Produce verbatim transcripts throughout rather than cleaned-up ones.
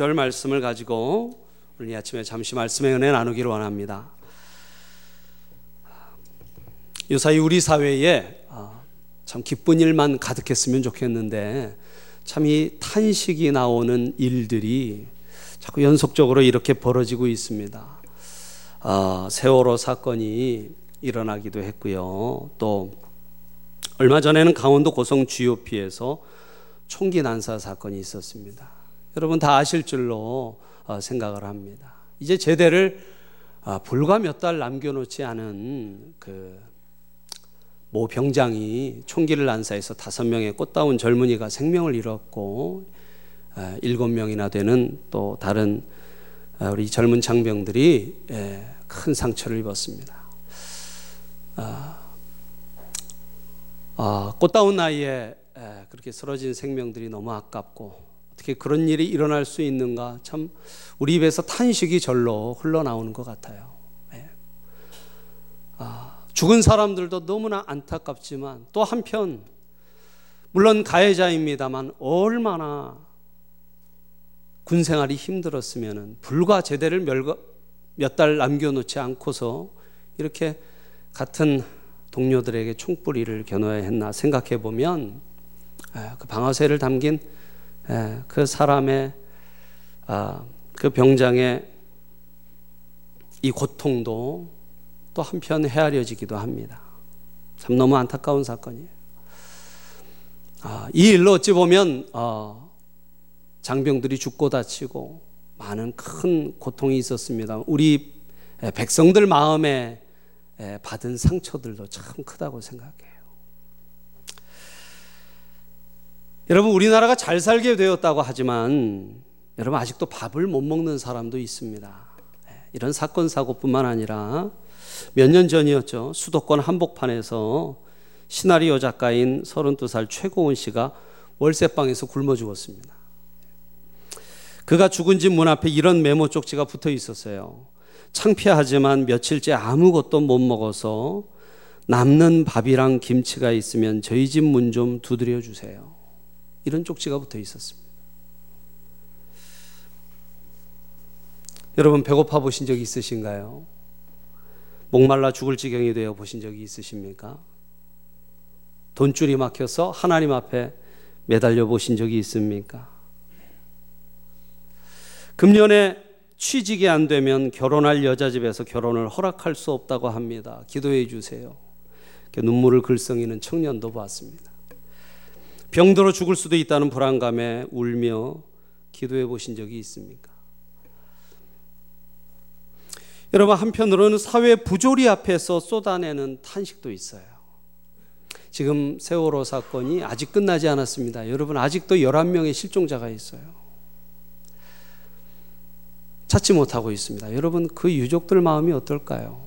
육 절 말씀을 가지고 오늘 이 아침에 잠시 말씀의 은혜 나누기를 원합니다. 요사이 우리 사회에 참 기쁜 일만 가득했으면 좋겠는데 참 이 탄식이 나오는 일들이 자꾸 연속적으로 이렇게 벌어지고 있습니다. 아, 세월호 사건이 일어나기도 했고요. 또 얼마 전에는 강원도 고성 지오피에서 총기 난사 사건이 있었습니다. 여러분 다 아실 줄로 생각을 합니다. 이제 제대를 불과 몇 달 남겨놓지 않은 그 모 병장이 총기를 난사해서 다섯 명의 꽃다운 젊은이가 생명을 잃었고 일곱 명이나 되는 또 다른 우리 젊은 장병들이 큰 상처를 입었습니다. 꽃다운 나이에 그렇게 쓰러진 생명들이 너무 아깝고 어떻게 그런 일이 일어날 수 있는가, 참 우리 입에서 탄식이 절로 흘러나오는 것 같아요. 예. 아, 죽은 사람들도 너무나 안타깝지만 또 한편 물론 가해자입니다만 얼마나 군 생활이 힘들었으면 불과 제대를 몇 달 남겨놓지 않고서 이렇게 같은 동료들에게 총뿌리를 겨눠야 했나 생각해 보면 그 방아쇠를 담긴 그 사람의, 그 병장의 이 고통도 또 한편 헤아려지기도 합니다. 참 너무 안타까운 사건이에요. 이 일로 어찌 보면 장병들이 죽고 다치고 많은 큰 고통이 있었습니다. 우리 백성들 마음에 받은 상처들도 참 크다고 생각해요. 여러분, 우리나라가 잘 살게 되었다고 하지만 여러분 아직도 밥을 못 먹는 사람도 있습니다. 이런 사건 사고뿐만 아니라 몇 년 전이었죠. 수도권 한복판에서 시나리오 작가인 서른두 살 최고은 씨가 월세방에서 굶어 죽었습니다. 그가 죽은 집 문 앞에 이런 메모 쪽지가 붙어 있었어요. 창피하지만 며칠째 아무것도 못 먹어서 남는 밥이랑 김치가 있으면 저희 집 문 좀 두드려 주세요. 이런 쪽지가 붙어 있었습니다. 여러분, 배고파 보신 적이 있으신가요? 목말라 죽을 지경이 되어 보신 적이 있으십니까? 돈줄이 막혀서 하나님 앞에 매달려 보신 적이 있습니까? 금년에 취직이 안 되면 결혼할 여자 집에서 결혼을 허락할 수 없다고 합니다. 기도해 주세요. 눈물을 글썽이는 청년도 봤습니다. 병들어 죽을 수도 있다는 불안감에 울며 기도해 보신 적이 있습니까? 여러분, 한편으로는 사회 부조리 앞에서 쏟아내는 탄식도 있어요. 지금 세월호 사건이 아직 끝나지 않았습니다. 여러분, 아직도 열한 명의 실종자가 있어요. 찾지 못하고 있습니다. 여러분, 그 유족들 마음이 어떨까요?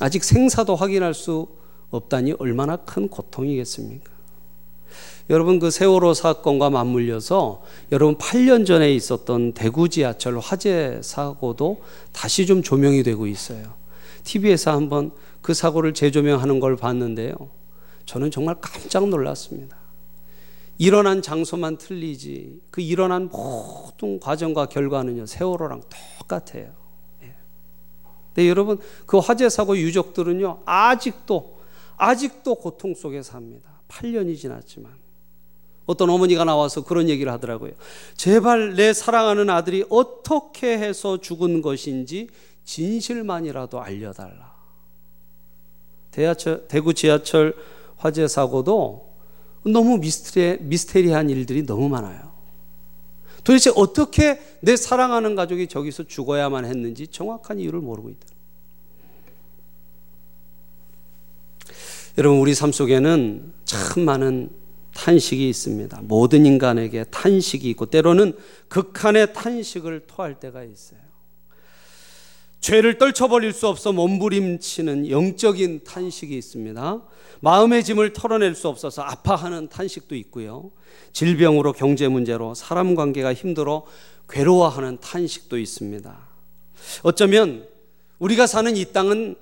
아직 생사도 확인할 수 없다니 얼마나 큰 고통이겠습니까? 여러분, 그 세월호 사건과 맞물려서 여러분 팔 년 전에 있었던 대구 지하철 화재 사고도 다시 좀 조명이 되고 있어요. 티비에서 한번 그 사고를 재조명하는 걸 봤는데요, 저는 정말 깜짝 놀랐습니다. 일어난 장소만 틀리지 그 일어난 모든 과정과 결과는요 세월호랑 똑같아요. 예. 근데 여러분, 그 화재 사고 유족들은요 아직도 아직도 고통 속에 삽니다. 팔 년이 지났지만 어떤 어머니가 나와서 그런 얘기를 하더라고요. 제발 내 사랑하는 아들이 어떻게 해서 죽은 것인지 진실만이라도 알려달라. 대하철, 대구 지하철 화재 사고도 너무 미스테리, 미스테리한 일들이 너무 많아요. 도대체 어떻게 내 사랑하는 가족이 저기서 죽어야만 했는지 정확한 이유를 모르고 있다. 여러분, 우리 삶 속에는 참 많은 탄식이 있습니다. 모든 인간에게 탄식이 있고 때로는 극한의 탄식을 토할 때가 있어요. 죄를 떨쳐버릴 수 없어 몸부림치는 영적인 탄식이 있습니다. 마음의 짐을 털어낼 수 없어서 아파하는 탄식도 있고요. 질병으로, 경제 문제로, 사람 관계가 힘들어 괴로워하는 탄식도 있습니다. 어쩌면 우리가 사는 이 땅은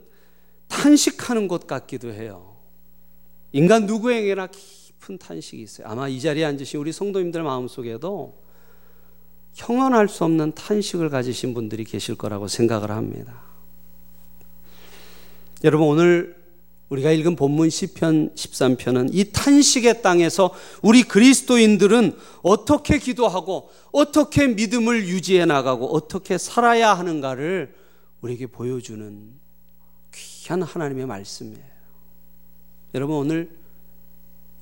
탄식하는 것 같기도 해요. 인간 누구에게나 깊은 탄식이 있어요. 아마 이 자리에 앉으신 우리 성도님들 마음속에도 형언할 수 없는 탄식을 가지신 분들이 계실 거라고 생각을 합니다. 여러분, 오늘 우리가 읽은 본문 시편 십삼 편은 이 탄식의 땅에서 우리 그리스도인들은 어떻게 기도하고 어떻게 믿음을 유지해 나가고 어떻게 살아야 하는가를 우리에게 보여주는 귀한 하나님의 말씀이에요. 여러분, 오늘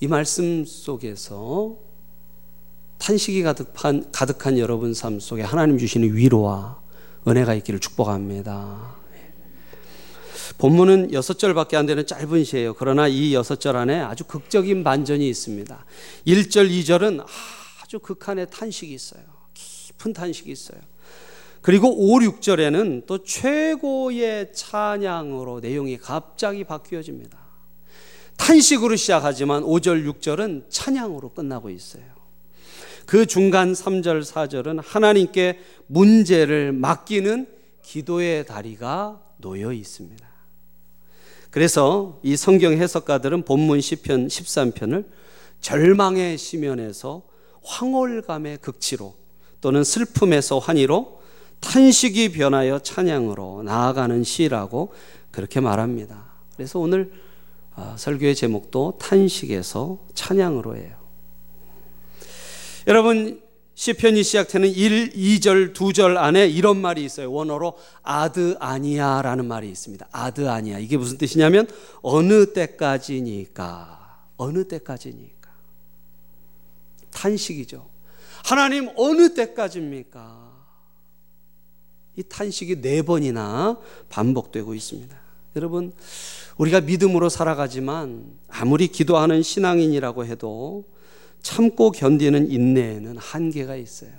이 말씀 속에서 탄식이 가득한, 가득한 여러분 삶 속에 하나님 주시는 위로와 은혜가 있기를 축복합니다. 본문은 여섯 절밖에 안 되는 짧은 시예요. 그러나 이 여섯 절 안에 아주 극적인 반전이 있습니다. 일 절, 이 절은 아주 극한의 탄식이 있어요. 깊은 탄식이 있어요. 그리고 오, 육 절에는 또 최고의 찬양으로 내용이 갑자기 바뀌어집니다. 탄식으로 시작하지만 오 절, 육 절은 찬양으로 끝나고 있어요. 그 중간 삼 절, 사 절은 하나님께 문제를 맡기는 기도의 다리가 놓여 있습니다. 그래서 이 성경 해석가들은 본문 시편 십삼 편을 절망의 심연에서 황홀감의 극치로 또는 슬픔에서 환희로 탄식이 변하여 찬양으로 나아가는 시라고 그렇게 말합니다. 그래서 오늘 설교의 제목도 탄식에서 찬양으로 해요. 여러분, 시편이 시작되는 일, 이 절, 이 절 안에 이런 말이 있어요. 원어로 아드아니아라는 말이 있습니다. 아드아니아. 이게 무슨 뜻이냐면 어느 때까지니까. 어느 때까지니까. 탄식이죠. 하나님, 어느 때까지입니까? 이 탄식이 네 번이나 반복되고 있습니다. 여러분, 우리가 믿음으로 살아가지만 아무리 기도하는 신앙인이라고 해도 참고 견디는 인내에는 한계가 있어요.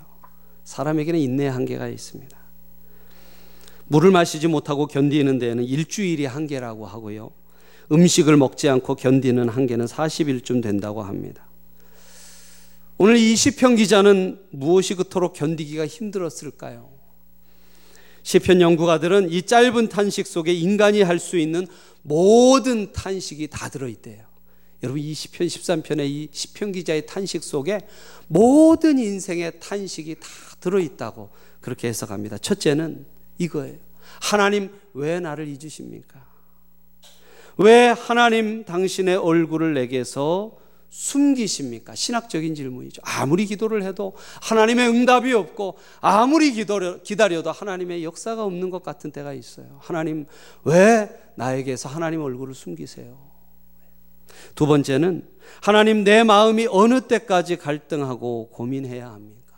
사람에게는 인내의 한계가 있습니다. 물을 마시지 못하고 견디는 데에는 일주일이 한계라고 하고요. 음식을 먹지 않고 견디는 한계는 사십 일쯤 된다고 합니다. 오늘 이 시편 기자는 무엇이 그토록 견디기가 힘들었을까요? 시편 연구가들은 이 짧은 탄식 속에 인간이 할 수 있는 모든 탄식이 다 들어있대요. 여러분, 이 시편 십삼 편의 이 시편 기자의 탄식 속에 모든 인생의 탄식이 다 들어있다고 그렇게 해석합니다. 첫째는 이거예요. 하나님, 왜 나를 잊으십니까? 왜 하나님 당신의 얼굴을 내게서 숨기십니까? 신학적인 질문이죠. 아무리 기도를 해도 하나님의 응답이 없고 아무리 기도려, 기다려도 하나님의 역사가 없는 것 같은 때가 있어요. 하나님, 왜 나에게서 하나님 얼굴을 숨기세요? 두 번째는 하나님, 내 마음이 어느 때까지 갈등하고 고민해야 합니까?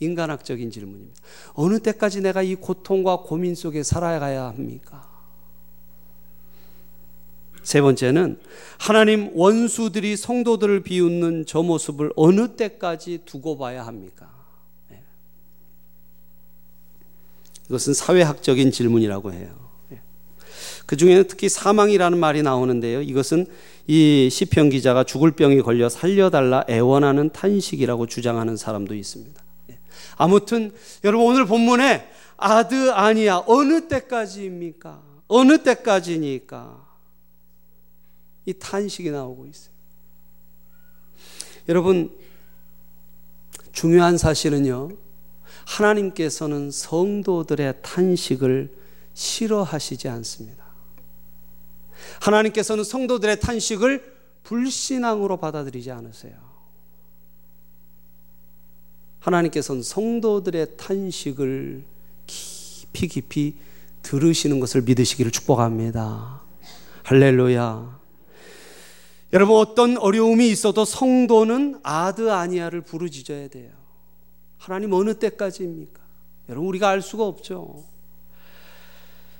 인간학적인 질문입니다. 어느 때까지 내가 이 고통과 고민 속에 살아가야 합니까? 세 번째는 하나님, 원수들이 성도들을 비웃는 저 모습을 어느 때까지 두고 봐야 합니까? 네. 이것은 사회학적인 질문이라고 해요. 그 중에는 특히 사망이라는 말이 나오는데요. 이것은 이 시편 기자가 죽을 병이 걸려 살려달라 애원하는 탄식이라고 주장하는 사람도 있습니다. 아무튼 여러분, 오늘 본문에 아드아니아, 어느 때까지입니까? 어느 때까지니까? 이 탄식이 나오고 있어요. 여러분, 중요한 사실은요, 하나님께서는 성도들의 탄식을 싫어하시지 않습니다. 하나님께서는 성도들의 탄식을 불신앙으로 받아들이지 않으세요. 하나님께서는 성도들의 탄식을 깊이 깊이 들으시는 것을 믿으시기를 축복합니다. 할렐루야. 여러분, 어떤 어려움이 있어도 성도는 아드아니아를 부르짖어야 돼요. 하나님, 어느 때까지입니까? 여러분, 우리가 알 수가 없죠.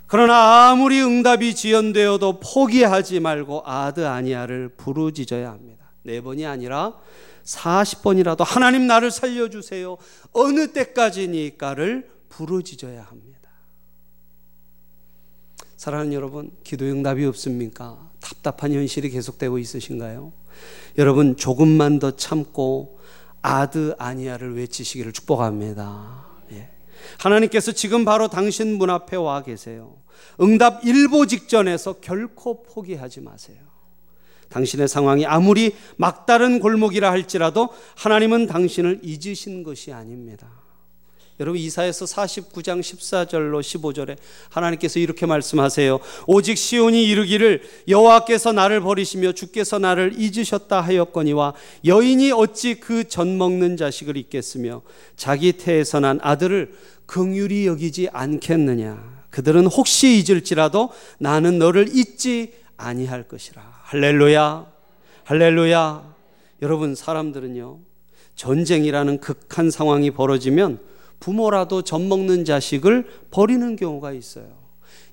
그러나 아무리 응답이 지연되어도 포기하지 말고 아드아니아를 부르짖어야 합니다. 네 번이 아니라 사십 번이라도 하나님, 나를 살려주세요, 어느 때까지니까를 부르짖어야 합니다. 사랑하는 여러분, 기도의 응답이 없습니까? 답답한 현실이 계속되고 있으신가요? 여러분, 조금만 더 참고 아드아니아를 외치시기를 축복합니다. 하나님께서 지금 바로 당신 문 앞에 와 계세요. 응답 일보 직전에서 결코 포기하지 마세요. 당신의 상황이 아무리 막다른 골목이라 할지라도 하나님은 당신을 잊으신 것이 아닙니다. 여러분, 이사야서 사십구 장 십사 절로 십오 절에 하나님께서 이렇게 말씀하세요. 오직 시온이 이르기를 여호와께서 나를 버리시며 주께서 나를 잊으셨다 하였거니와 여인이 어찌 그 젖먹는 자식을 잊겠으며 자기 태에서 난 아들을 긍휼히 여기지 않겠느냐. 그들은 혹시 잊을지라도 나는 너를 잊지 아니할 것이라. 할렐루야, 할렐루야. 여러분, 사람들은요, 전쟁이라는 극한 상황이 벌어지면 부모라도 젖먹는 자식을 버리는 경우가 있어요.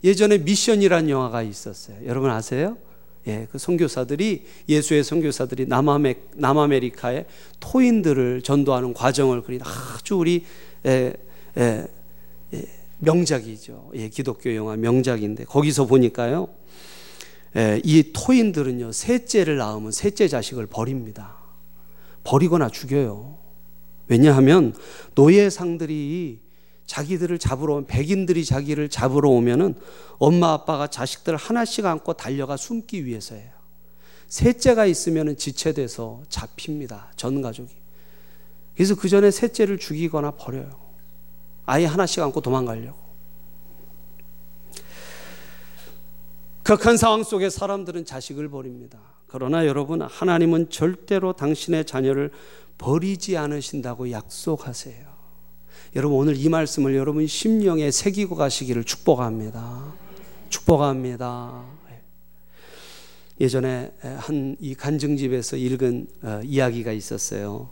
예전에 미션이라는 영화가 있었어요. 여러분 아세요? 예, 그 선교사들이, 예수의 선교사들이 남아메, 남아메리카에 토인들을 전도하는 과정을 그린 아주 우리 예, 예, 예, 명작이죠. 예, 기독교 영화 명작인데 거기서 보니까요, 예, 이 토인들은요 셋째를 낳으면 셋째 자식을 버립니다. 버리거나 죽여요. 왜냐하면 노예상들이 자기들을 잡으러 오면, 백인들이 자기를 잡으러 오면은 엄마 아빠가 자식들 하나씩 안고 달려가 숨기 위해서예요. 셋째가 있으면은 지체돼서 잡힙니다. 전 가족이. 그래서 그 전에 셋째를 죽이거나 버려요. 아예 하나씩 안고 도망가려고. 극한 상황 속에 사람들은 자식을 버립니다. 그러나 여러분, 하나님은 절대로 당신의 자녀를 버리지 않으신다고 약속하세요. 여러분, 오늘 이 말씀을 여러분 심령에 새기고 가시기를 축복합니다. 축복합니다. 예전에 한 이 간증집에서 읽은 이야기가 있었어요.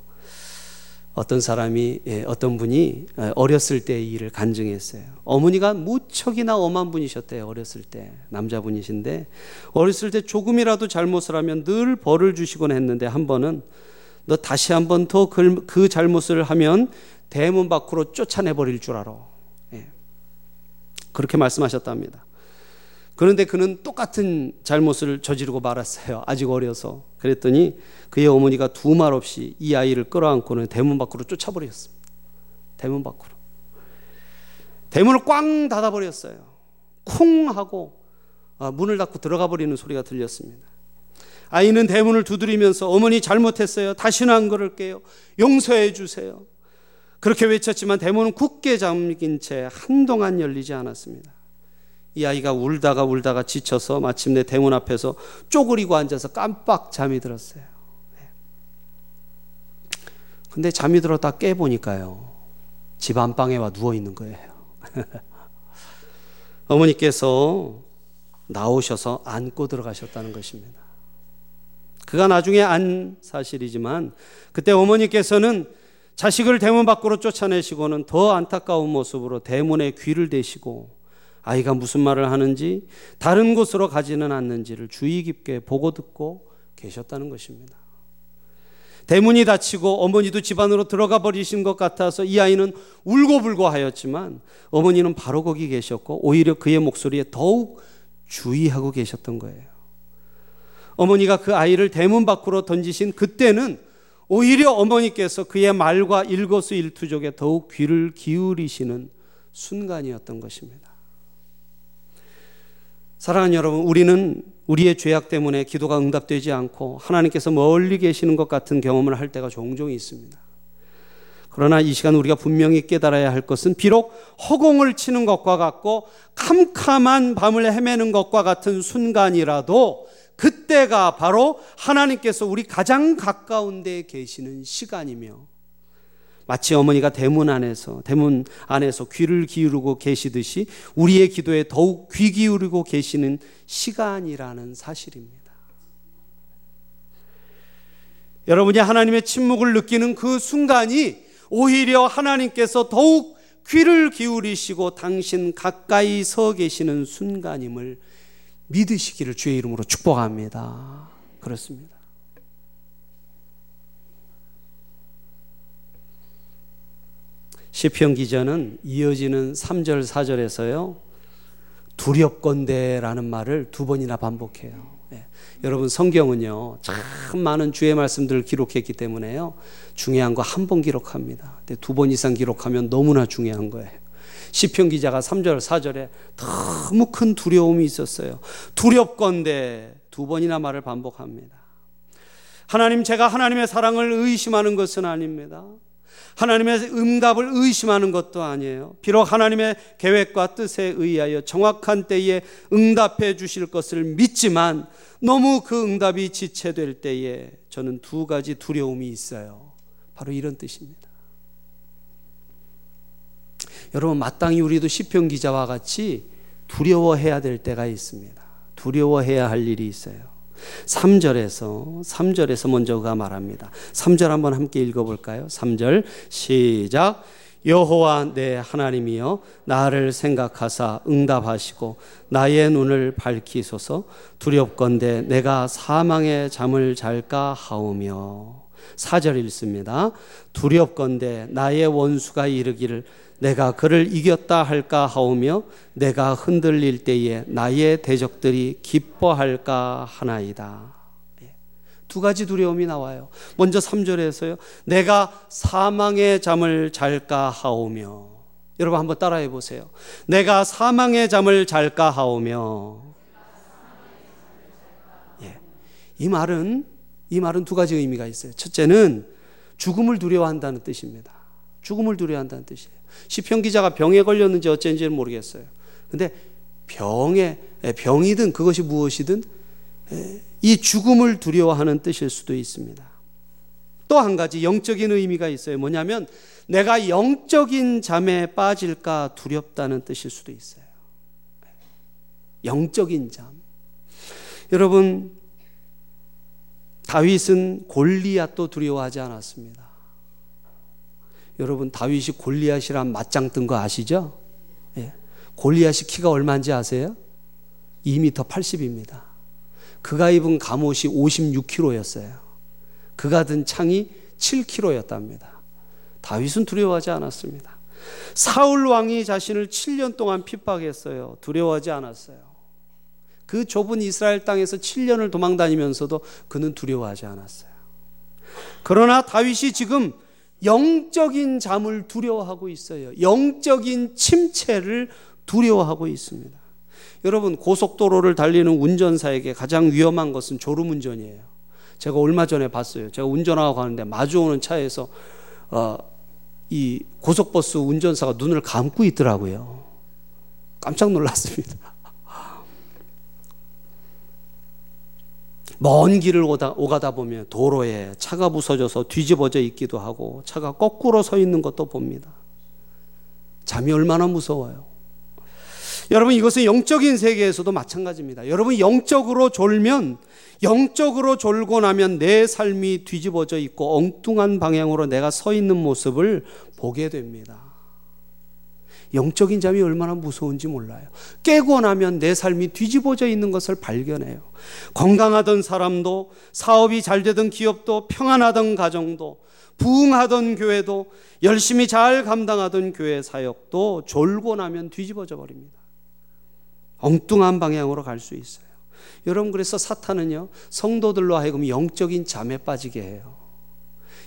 어떤 사람이, 어떤 분이 어렸을 때의 일을 간증했어요. 어머니가 무척이나 엄한 분이셨대요. 어렸을 때 남자분이신데 어렸을 때 조금이라도 잘못을 하면 늘 벌을 주시곤 했는데 한 번은 너 다시 한 번 더 그 잘못을 하면 대문 밖으로 쫓아내버릴 줄 알아. 예. 그렇게 말씀하셨답니다. 그런데 그는 똑같은 잘못을 저지르고 말았어요. 아직 어려서. 그랬더니 그의 어머니가 두 말 없이 이 아이를 끌어안고는 대문 밖으로 쫓아버렸습니다. 대문 밖으로. 대문을 꽝 닫아버렸어요. 쿵 하고 문을 닫고 들어가 버리는 소리가 들렸습니다. 아이는 대문을 두드리면서 어머니 잘못했어요. 다시는 안 그럴게요. 용서해 주세요. 그렇게 외쳤지만 대문은 굳게 잠긴 채 한동안 열리지 않았습니다. 이 아이가 울다가 울다가 지쳐서 마침내 대문 앞에서 쪼그리고 앉아서 깜빡 잠이 들었어요. 근데 잠이 들었다 깨보니까요, 집 안방에 와 누워있는 거예요. 어머니께서 나오셔서 안고 들어가셨다는 것입니다. 그가 나중에 안 사실이지만 그때 어머니께서는 자식을 대문 밖으로 쫓아내시고는 더 안타까운 모습으로 대문에 귀를 대시고 아이가 무슨 말을 하는지 다른 곳으로 가지는 않는지를 주의 깊게 보고 듣고 계셨다는 것입니다. 대문이 닫히고 어머니도 집 안으로 들어가 버리신 것 같아서 이 아이는 울고불고 하였지만 어머니는 바로 거기 계셨고 오히려 그의 목소리에 더욱 주의하고 계셨던 거예요. 어머니가 그 아이를 대문 밖으로 던지신 그때는 오히려 어머니께서 그의 말과 일거수일투족에 더욱 귀를 기울이시는 순간이었던 것입니다. 사랑하는 여러분, 우리는 우리의 죄악 때문에 기도가 응답되지 않고 하나님께서 멀리 계시는 것 같은 경험을 할 때가 종종 있습니다. 그러나 이 시간 우리가 분명히 깨달아야 할 것은 비록 허공을 치는 것과 같고 캄캄한 밤을 헤매는 것과 같은 순간이라도 그때가 바로 하나님께서 우리 가장 가까운 데 계시는 시간이며 마치 어머니가 대문 안에서 대문 안에서 귀를 기울이고 계시듯이 우리의 기도에 더욱 귀 기울이고 계시는 시간이라는 사실입니다. 여러분이 하나님의 침묵을 느끼는 그 순간이 오히려 하나님께서 더욱 귀를 기울이시고 당신 가까이 서 계시는 순간임을 믿으시기를 주의 이름으로 축복합니다. 그렇습니다. 시편 기자는 이어지는 삼 절, 사 절에서요 두렵건대 라는 말을 두 번이나 반복해요. 예. 여러분, 성경은요 참 많은 주의 말씀들을 기록했기 때문에요 중요한 거 한 번 기록합니다. 근데 두 번 이상 기록하면 너무나 중요한 거예요. 시편 기자가 삼 절, 사 절에 너무 큰 두려움이 있었어요. 두렵건대 두 번이나 말을 반복합니다. 하나님, 제가 하나님의 사랑을 의심하는 것은 아닙니다. 하나님의 응답을 의심하는 것도 아니에요. 비록 하나님의 계획과 뜻에 의하여 정확한 때에 응답해 주실 것을 믿지만 너무 그 응답이 지체될 때에 저는 두 가지 두려움이 있어요. 바로 이런 뜻입니다. 여러분, 마땅히 우리도 시편 기자와 같이 두려워해야 될 때가 있습니다. 두려워해야 할 일이 있어요. 삼 절에서 삼 절에서 먼저 그가 말합니다. 삼 절 한번 함께 읽어볼까요? 삼 절 시작. 여호와 내 하나님이여, 나를 생각하사 응답하시고 나의 눈을 밝히소서. 두렵건대 내가 사망의 잠을 잘까 하오며. 사 절 읽습니다. 두렵건대 나의 원수가 이르기를 내가 그를 이겼다 할까 하오며 내가 흔들릴 때에 나의 대적들이 기뻐할까 하나이다. 두 가지 두려움이 나와요. 먼저 삼 절에서요. 내가 사망의 잠을 잘까 하오며. 여러분 한번 따라해 보세요. 내가 사망의 잠을 잘까 하오며. 예. 이 말은 이 말은 두 가지 의미가 있어요. 첫째는 죽음을 두려워한다는 뜻입니다. 죽음을 두려워한다는 뜻이에요. 시편 기자가 병에 걸렸는지 어쩐지는 모르겠어요. 근데 병에, 병이든 그것이 무엇이든 이 죽음을 두려워하는 뜻일 수도 있습니다. 또 한 가지 영적인 의미가 있어요. 뭐냐면 내가 영적인 잠에 빠질까 두렵다는 뜻일 수도 있어요. 영적인 잠. 여러분, 다윗은 골리앗도 두려워하지 않았습니다. 여러분, 다윗이 골리앗이랑 맞짱 뜬 거 아시죠? 예. 골리앗이 키가 얼마인지 아세요? 이 미터 팔십입니다. 그가 입은 갑옷이 오십육 킬로그램였어요. 그가 든 창이 칠 킬로그램였답니다. 다윗은 두려워하지 않았습니다. 사울 왕이 자신을 칠 년 동안 핍박했어요. 두려워하지 않았어요. 그 좁은 이스라엘 땅에서 칠 년을 도망다니면서도 그는 두려워하지 않았어요. 그러나 다윗이 지금 영적인 잠을 두려워하고 있어요. 영적인 침체를 두려워하고 있습니다. 여러분, 고속도로를 달리는 운전사에게 가장 위험한 것은 졸음운전이에요. 제가 얼마 전에 봤어요. 제가 운전하고 가는데 마주오는 차에서 어, 이 고속버스 운전사가 눈을 감고 있더라고요. 깜짝 놀랐습니다. 먼 길을 오다, 오가다 보면 도로에 차가 부서져서 뒤집어져 있기도 하고 차가 거꾸로 서 있는 것도 봅니다. 잠이 얼마나 무서워요. 여러분, 이것은 영적인 세계에서도 마찬가지입니다. 여러분, 영적으로 졸면, 영적으로 졸고 나면 내 삶이 뒤집어져 있고 엉뚱한 방향으로 내가 서 있는 모습을 보게 됩니다. 영적인 잠이 얼마나 무서운지 몰라요. 깨고 나면 내 삶이 뒤집어져 있는 것을 발견해요. 건강하던 사람도, 사업이 잘 되던 기업도, 평안하던 가정도, 부흥하던 교회도, 열심히 잘 감당하던 교회 사역도 졸고 나면 뒤집어져 버립니다. 엉뚱한 방향으로 갈 수 있어요. 여러분, 그래서 사탄은요, 성도들로 하여금 영적인 잠에 빠지게 해요.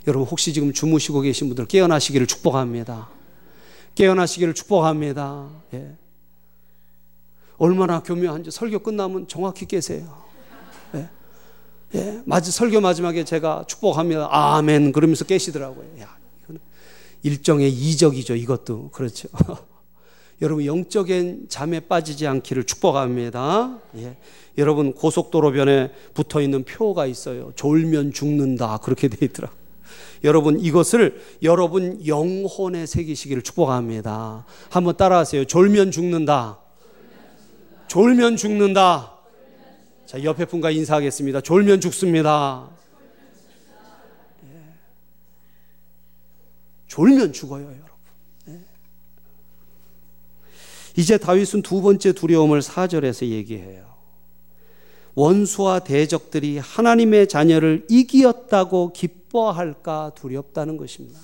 여러분, 혹시 지금 주무시고 계신 분들 깨어나시기를 축복합니다. 깨어나시기를 축복합니다. 예. 얼마나 교묘한지 설교 끝나면 정확히 깨세요. 예. 예. 마지, 설교 마지막에 제가 축복합니다. 아멘 그러면서 깨시더라고요. 야, 이거는 일종의 이적이죠. 이것도 그렇죠. 여러분, 영적인 잠에 빠지지 않기를 축복합니다. 예. 여러분, 고속도로변에 붙어있는 표가 있어요. 졸면 죽는다 그렇게 돼 있더라고요. 여러분, 이것을 여러분 영혼에 새기시기를 축복합니다. 한번 따라하세요. 졸면 죽는다. 졸면 죽는다. 졸면 죽는다. 자, 옆에 분과 인사하겠습니다. 졸면 죽습니다. 졸면, 예. 졸면 죽어요, 여러분. 예. 이제 다윗은 두 번째 두려움을 사 절에서 얘기해요. 원수와 대적들이 하나님의 자녀를 이기었다고 기뻐할까 두렵다는 것입니다.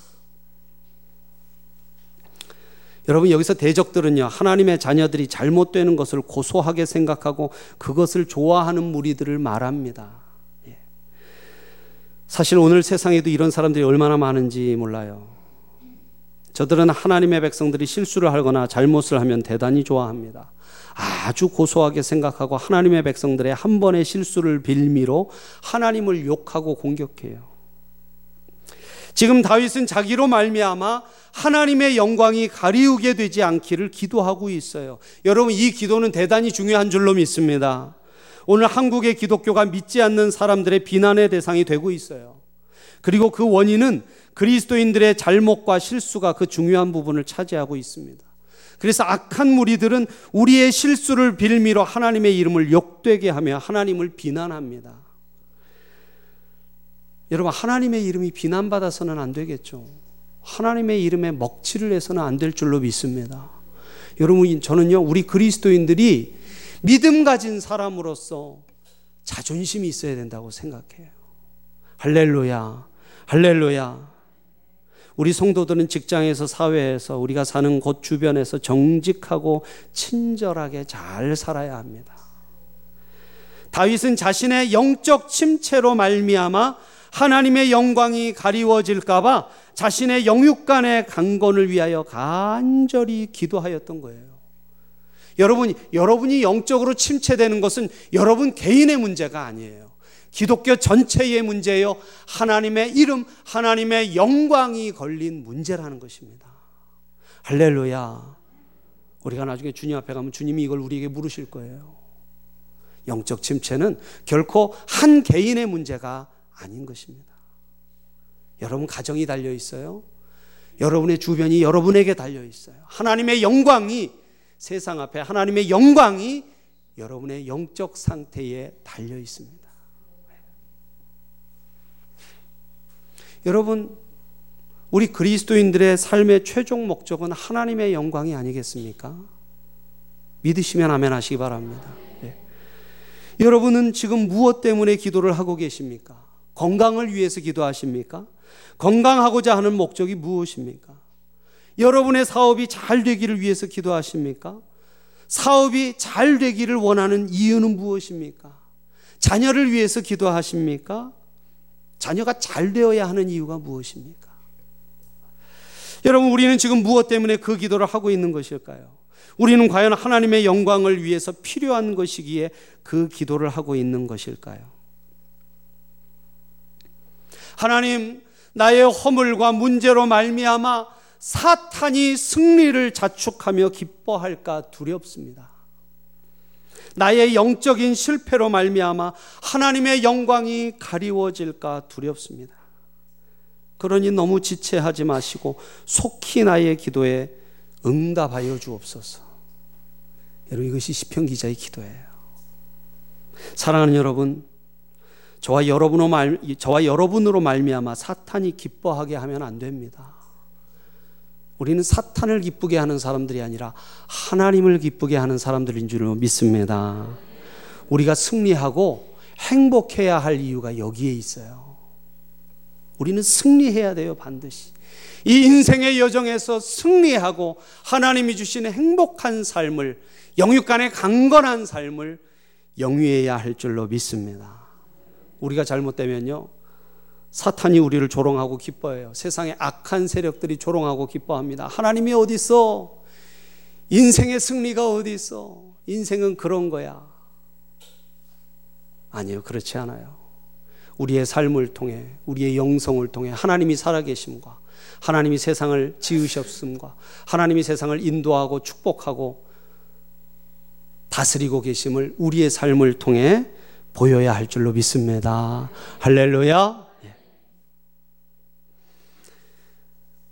여러분, 여기서 대적들은요, 하나님의 자녀들이 잘못되는 것을 고소하게 생각하고 그것을 좋아하는 무리들을 말합니다. 사실 오늘 세상에도 이런 사람들이 얼마나 많은지 몰라요. 저들은 하나님의 백성들이 실수를 하거나 잘못을 하면 대단히 좋아합니다. 아주 고소하게 생각하고 하나님의 백성들의 한 번의 실수를 빌미로 하나님을 욕하고 공격해요. 지금 다윗은 자기로 말미암아 하나님의 영광이 가리우게 되지 않기를 기도하고 있어요. 여러분, 이 기도는 대단히 중요한 줄로 믿습니다. 오늘 한국의 기독교가 믿지 않는 사람들의 비난의 대상이 되고 있어요. 그리고 그 원인은 그리스도인들의 잘못과 실수가 그 중요한 부분을 차지하고 있습니다. 그래서 악한 무리들은 우리의 실수를 빌미로 하나님의 이름을 욕되게 하며 하나님을 비난합니다. 여러분, 하나님의 이름이 비난받아서는 안 되겠죠. 하나님의 이름에 먹칠을 해서는 안 될 줄로 믿습니다. 여러분, 저는요, 우리 그리스도인들이 믿음 가진 사람으로서 자존심이 있어야 된다고 생각해요. 할렐루야, 할렐루야. 우리 성도들은 직장에서, 사회에서, 우리가 사는 곳 주변에서 정직하고 친절하게 잘 살아야 합니다. 다윗은 자신의 영적 침체로 말미암아 하나님의 영광이 가리워질까봐 자신의 영육간의 강건을 위하여 간절히 기도하였던 거예요. 여러분, 여러분이 영적으로 침체되는 것은 여러분 개인의 문제가 아니에요. 기독교 전체의 문제예요. 하나님의 이름, 하나님의 영광이 걸린 문제라는 것입니다. 할렐루야. 우리가 나중에 주님 앞에 가면 주님이 이걸 우리에게 물으실 거예요. 영적 침체는 결코 한 개인의 문제가 아닌 것입니다. 여러분 가정이 달려 있어요. 여러분의 주변이 여러분에게 달려 있어요. 하나님의 영광이, 세상 앞에 하나님의 영광이 여러분의 영적 상태에 달려 있습니다. 여러분, 우리 그리스도인들의 삶의 최종 목적은 하나님의 영광이 아니겠습니까? 믿으시면 아멘 하시기 바랍니다. 네. 여러분은 지금 무엇 때문에 기도를 하고 계십니까? 건강을 위해서 기도하십니까? 건강하고자 하는 목적이 무엇입니까? 여러분의 사업이 잘 되기를 위해서 기도하십니까? 사업이 잘 되기를 원하는 이유는 무엇입니까? 자녀를 위해서 기도하십니까? 자녀가 잘 되어야 하는 이유가 무엇입니까? 여러분, 우리는 지금 무엇 때문에 그 기도를 하고 있는 것일까요? 우리는 과연 하나님의 영광을 위해서 필요한 것이기에 그 기도를 하고 있는 것일까요? 하나님, 나의 허물과 문제로 말미암아 사탄이 승리를 자축하며 기뻐할까 두렵습니다. 나의 영적인 실패로 말미암아 하나님의 영광이 가리워질까 두렵습니다. 그러니 너무 지체하지 마시고 속히 나의 기도에 응답하여 주옵소서. 여러분, 이것이 시편 기자의 기도예요. 사랑하는 여러분, 저와 여러분으로, 말, 저와 여러분으로 말미암아 사탄이 기뻐하게 하면 안 됩니다. 우리는 사탄을 기쁘게 하는 사람들이 아니라 하나님을 기쁘게 하는 사람들인 줄로 믿습니다. 우리가 승리하고 행복해야 할 이유가 여기에 있어요. 우리는 승리해야 돼요, 반드시. 이 인생의 여정에서 승리하고 하나님이 주신 행복한 삶을, 영육간의 강건한 삶을 영위해야 할 줄로 믿습니다. 우리가 잘못되면요, 사탄이 우리를 조롱하고 기뻐해요. 세상의 악한 세력들이 조롱하고 기뻐합니다. 하나님이 어디 있어? 인생의 승리가 어디 있어? 인생은 그런 거야. 아니요, 그렇지 않아요. 우리의 삶을 통해, 우리의 영성을 통해 하나님이 살아계심과 하나님이 세상을 지으셨음과 하나님이 세상을 인도하고 축복하고 다스리고 계심을 우리의 삶을 통해 보여야 할 줄로 믿습니다. 할렐루야.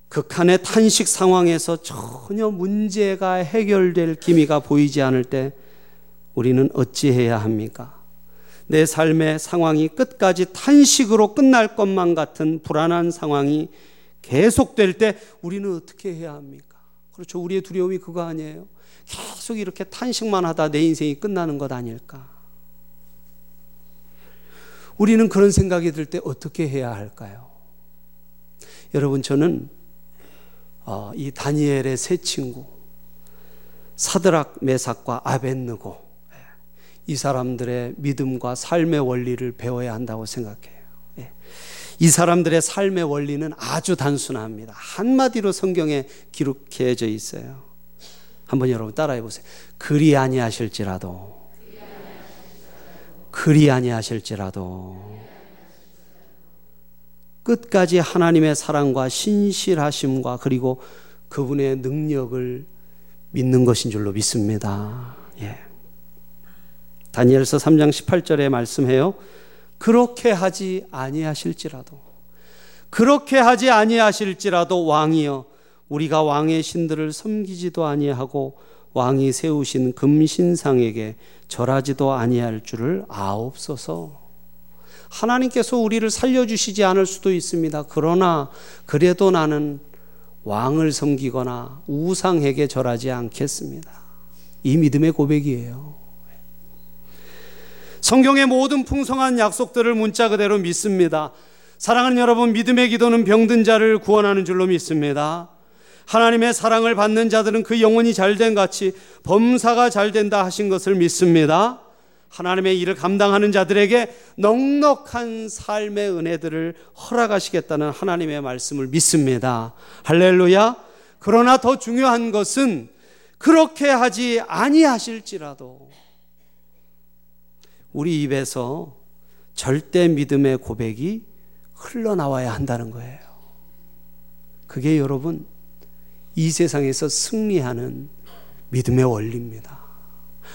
극한의 탄식 상황에서 전혀 문제가 해결될 기미가 보이지 않을 때 우리는 어찌해야 합니까? 내 삶의 상황이 끝까지 탄식으로 끝날 것만 같은 불안한 상황이 계속될 때 우리는 어떻게 해야 합니까? 그렇죠. 우리의 두려움이 그거 아니에요. 계속 이렇게 탄식만 하다 내 인생이 끝나는 것 아닐까? 우리는 그런 생각이 들 때 어떻게 해야 할까요? 여러분, 저는 어, 이 다니엘의 세 친구 사드락, 메삭과 아벳느고, 이 사람들의 믿음과 삶의 원리를 배워야 한다고 생각해요. 이 사람들의 삶의 원리는 아주 단순합니다. 한마디로 성경에 기록해져 있어요. 한번 여러분 따라해 보세요. 그리 아니하실지라도, 그리 아니하실지라도 끝까지 하나님의 사랑과 신실하심과 그리고 그분의 능력을 믿는 것인 줄로 믿습니다. 예. 다니엘서 삼 장 십팔 절에 말씀해요. 그렇게 하지 아니하실지라도, 그렇게 하지 아니하실지라도 왕이여, 우리가 왕의 신들을 섬기지도 아니하고 왕이 세우신 금신상에게 절하지도 아니할 줄을 아옵소서. 하나님께서 우리를 살려주시지 않을 수도 있습니다. 그러나 그래도 나는 왕을 섬기거나 우상에게 절하지 않겠습니다. 이 믿음의 고백이에요. 성경의 모든 풍성한 약속들을 문자 그대로 믿습니다. 사랑하는 여러분, 믿음의 기도는 병든 자를 구원하는 줄로 믿습니다. 하나님의 사랑을 받는 자들은 그 영혼이 잘된 같이 범사가 잘된다 하신 것을 믿습니다. 하나님의 일을 감당하는 자들에게 넉넉한 삶의 은혜들을 허락하시겠다는 하나님의 말씀을 믿습니다. 할렐루야. 그러나 더 중요한 것은 그렇게 하지 아니하실지라도, 우리 입에서 절대 믿음의 고백이 흘러나와야 한다는 거예요. 그게 여러분 이 세상에서 승리하는 믿음의 원리입니다.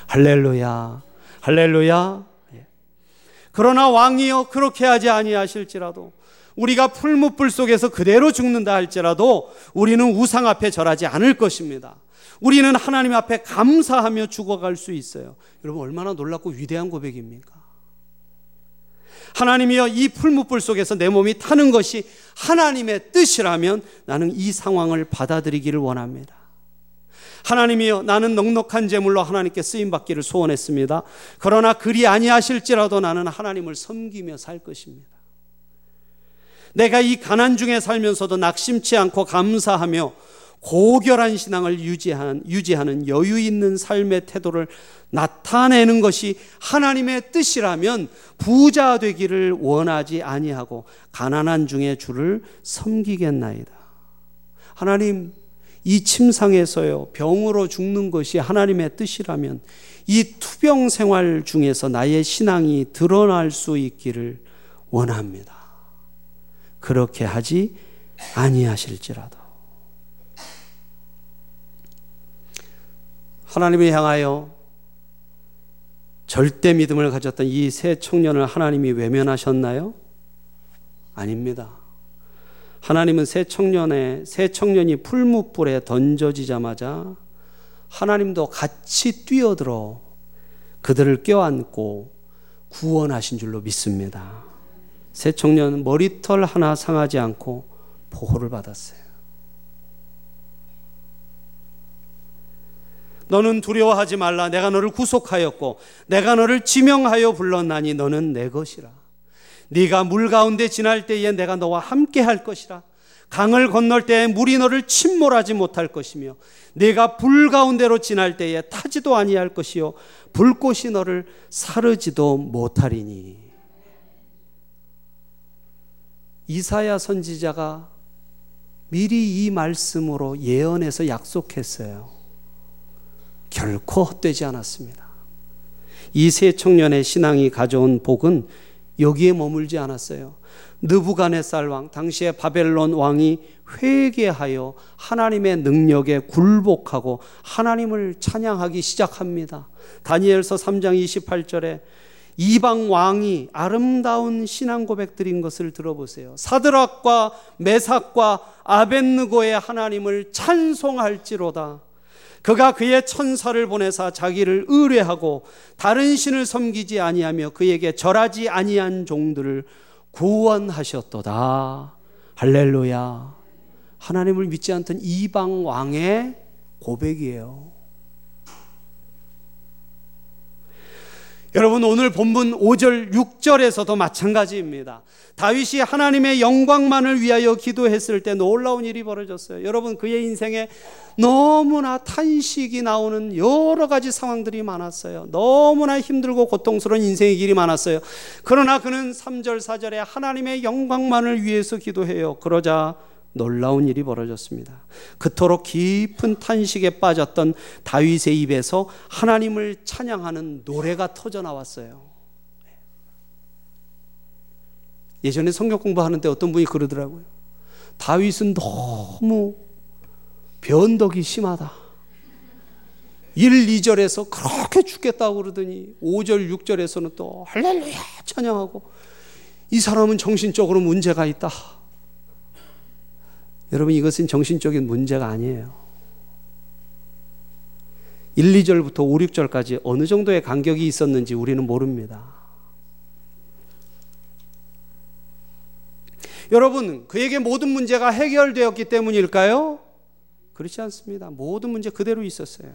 할렐루야, 할렐루야. 그러나 왕이여, 그렇게 하지 아니하실지라도, 우리가 풀무불 속에서 그대로 죽는다 할지라도 우리는 우상 앞에 절하지 않을 것입니다. 우리는 하나님 앞에 감사하며 죽어갈 수 있어요. 여러분 얼마나 놀랍고 위대한 고백입니까? 하나님이여, 이 풀무불 속에서 내 몸이 타는 것이 하나님의 뜻이라면 나는 이 상황을 받아들이기를 원합니다. 하나님이여, 나는 넉넉한 재물로 하나님께 쓰임받기를 소원했습니다. 그러나 그리 아니하실지라도 나는 하나님을 섬기며 살 것입니다. 내가 이 가난 중에 살면서도 낙심치 않고 감사하며 고결한 신앙을 유지한, 유지하는 여유 있는 삶의 태도를 나타내는 것이 하나님의 뜻이라면 부자 되기를 원하지 아니하고 가난한 중에 주를 섬기겠나이다. 하나님, 이 침상에서요 병으로 죽는 것이 하나님의 뜻이라면 이 투병 생활 중에서 나의 신앙이 드러날 수 있기를 원합니다. 그렇게 하지 아니하실지라도. 하나님을 향하여 절대 믿음을 가졌던 이 세 청년을 하나님이 외면하셨나요? 아닙니다. 하나님은 세 청년의 세 청년이 풀무불에 던져지자마자 하나님도 같이 뛰어들어 그들을 껴안고 구원하신 줄로 믿습니다. 세 청년은 머리털 하나 상하지 않고 보호를 받았어요. 너는 두려워하지 말라. 내가 너를 구속하였고 내가 너를 지명하여 불렀나니 너는 내 것이라. 네가 물 가운데 지날 때에 내가 너와 함께 할 것이라. 강을 건널 때에 물이 너를 침몰하지 못할 것이며 네가 불 가운데로 지날 때에 타지도 아니할 것이요 불꽃이 너를 사르지도 못하리니. 이사야 선지자가 미리 이 말씀으로 예언해서 약속했어요. 결코 헛되지 않았습니다. 이 세 청년의 신앙이 가져온 복은 여기에 머물지 않았어요. 느부갓네살 왕, 당시의 바벨론 왕이 회개하여 하나님의 능력에 굴복하고 하나님을 찬양하기 시작합니다. 다니엘서 삼 장 이십팔 절에 이방 왕이 아름다운 신앙 고백들인 것을 들어보세요. 사드락과 메삭과 아벳느고의 하나님을 찬송할지로다. 그가 그의 천사를 보내사 자기를 의뢰하고 다른 신을 섬기지 아니하며 그에게 절하지 아니한 종들을 구원하셨도다. 할렐루야. 하나님을 믿지 않던 이방 왕의 고백이에요. 여러분, 오늘 본문 오 절 육 절에서도 마찬가지입니다. 다윗이 하나님의 영광만을 위하여 기도했을 때 놀라운 일이 벌어졌어요. 여러분, 그의 인생에 너무나 탄식이 나오는 여러 가지 상황들이 많았어요. 너무나 힘들고 고통스러운 인생의 길이 많았어요. 그러나 그는 삼 절 사 절에 하나님의 영광만을 위해서 기도해요. 그러자 놀라운 일이 벌어졌습니다. 그토록 깊은 탄식에 빠졌던 다윗의 입에서 하나님을 찬양하는 노래가 터져나왔어요. 예전에 성경 공부하는데 어떤 분이 그러더라고요. 다윗은 너무 변덕이 심하다. 일, 이 절에서 그렇게 죽겠다고 그러더니 오 절, 육 절에서는 또 할렐루야 찬양하고, 이 사람은 정신적으로 문제가 있다. 여러분, 이것은 정신적인 문제가 아니에요. 일, 이 절부터 오, 육 절까지 어느 정도의 간격이 있었는지 우리는 모릅니다. 여러분, 그에게 모든 문제가 해결되었기 때문일까요? 그렇지 않습니다. 모든 문제 그대로 있었어요.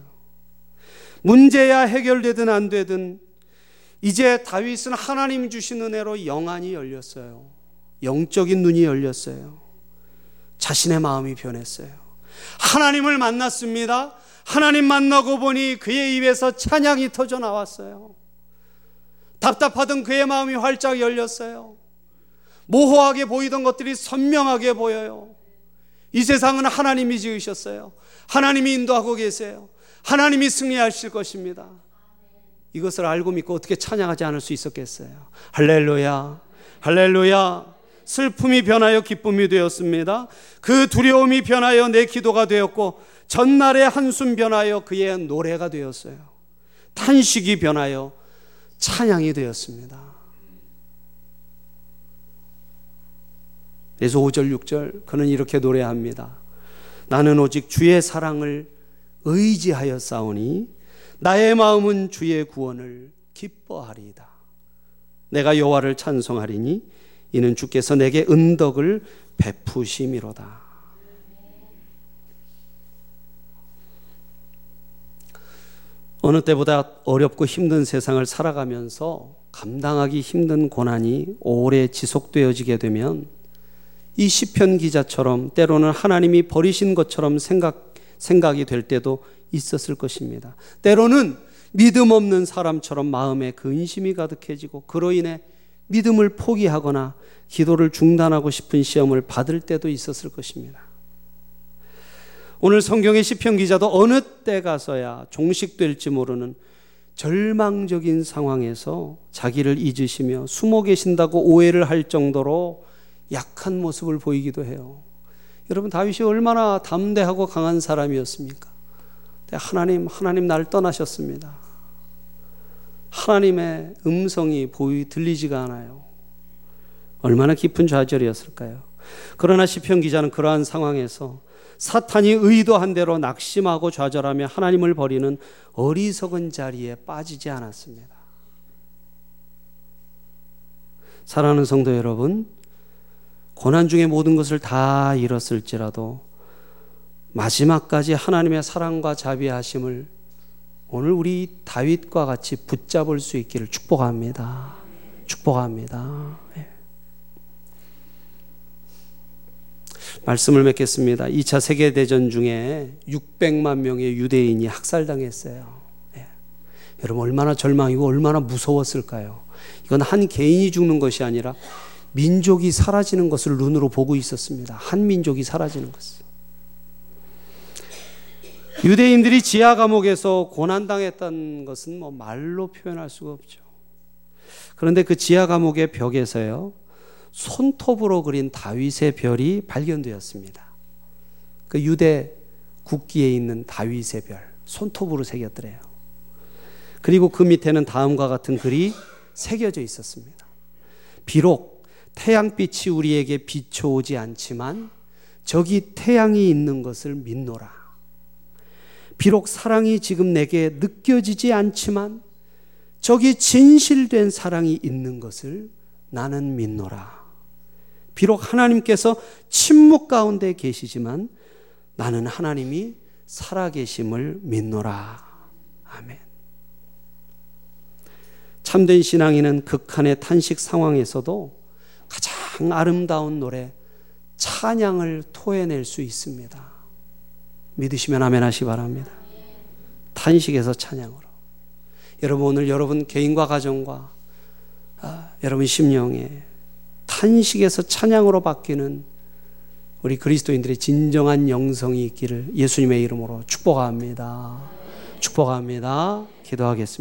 문제야 해결되든 안 되든 이제 다윗은 하나님 주신 은혜로 영안이 열렸어요. 영적인 눈이 열렸어요. 자신의 마음이 변했어요. 하나님을 만났습니다. 하나님 만나고 보니 그의 입에서 찬양이 터져 나왔어요. 답답하던 그의 마음이 활짝 열렸어요. 모호하게 보이던 것들이 선명하게 보여요. 이 세상은 하나님이 지으셨어요. 하나님이 인도하고 계세요. 하나님이 승리하실 것입니다. 이것을 알고 믿고 어떻게 찬양하지 않을 수 있었겠어요? 할렐루야, 할렐루야. 슬픔이 변하여 기쁨이 되었습니다. 그 두려움이 변하여 내 기도가 되었고, 전날의 한숨 변하여 그의 노래가 되었어요. 탄식이 변하여 찬양이 되었습니다. 그래서 오 절 육 절 그는 이렇게 노래합니다. 나는 오직 주의 사랑을 의지하여 싸우니 나의 마음은 주의 구원을 기뻐하리이다. 내가 여호와를 찬송하리니 이는 주께서 내게 은덕을 베푸심이로다. 어느 때보다 어렵고 힘든 세상을 살아가면서 감당하기 힘든 고난이 오래 지속되어지게 되면 이 시편 기자처럼 때로는 하나님이 버리신 것처럼 생각, 생각이 될 때도 있었을 것입니다. 때로는 믿음 없는 사람처럼 마음에 근심이 가득해지고 그로 인해 믿음을 포기하거나 기도를 중단하고 싶은 시험을 받을 때도 있었을 것입니다. 오늘 성경의 시편 기자도 어느 때 가서야 종식될지 모르는 절망적인 상황에서 자기를 잊으시며 숨어 계신다고 오해를 할 정도로 약한 모습을 보이기도 해요. 여러분, 다윗이 얼마나 담대하고 강한 사람이었습니까? 하나님, 하나님 나를 떠나셨습니다. 하나님의 음성이 보이 들리지가 않아요. 얼마나 깊은 좌절이었을까요? 그러나 시편 기자는 그러한 상황에서 사탄이 의도한 대로 낙심하고 좌절하며 하나님을 버리는 어리석은 자리에 빠지지 않았습니다. 사랑하는 성도 여러분, 고난 중에 모든 것을 다 잃었을지라도 마지막까지 하나님의 사랑과 자비하심을 오늘 우리 다윗과 같이 붙잡을 수 있기를 축복합니다. 축복합니다. 예. 말씀을 맺겠습니다. 이 차 세계대전 중에 육백만 명의 유대인이 학살당했어요. 예. 여러분, 얼마나 절망이고 얼마나 무서웠을까요? 이건 한 개인이 죽는 것이 아니라 민족이 사라지는 것을 눈으로 보고 있었습니다. 한 민족이 사라지는 것을. 유대인들이 지하 감옥에서 고난당했던 것은 뭐 말로 표현할 수가 없죠. 그런데 그 지하 감옥의 벽에서요, 손톱으로 그린 다윗의 별이 발견되었습니다. 그 유대 국기에 있는 다윗의 별, 손톱으로 새겼더래요. 그리고 그 밑에는 다음과 같은 글이 새겨져 있었습니다. 비록 태양빛이 우리에게 비춰오지 않지만 저기 태양이 있는 것을 믿노라. 비록 사랑이 지금 내게 느껴지지 않지만 저기 진실된 사랑이 있는 것을 나는 믿노라. 비록 하나님께서 침묵 가운데 계시지만 나는 하나님이 살아계심을 믿노라. 아멘. 참된 신앙인은 극한의 탄식 상황에서도 가장 아름다운 노래 찬양을 토해낼 수 있습니다. 믿으시면 아멘 하시 바랍니다. 탄식에서 찬양으로. 여러분 오늘 여러분 개인과 가정과 아, 여러분 심령에 탄식에서 찬양으로 바뀌는 우리 그리스도인들의 진정한 영성이 있기를 예수님의 이름으로 축복합니다. 축복합니다. 기도하겠습니다.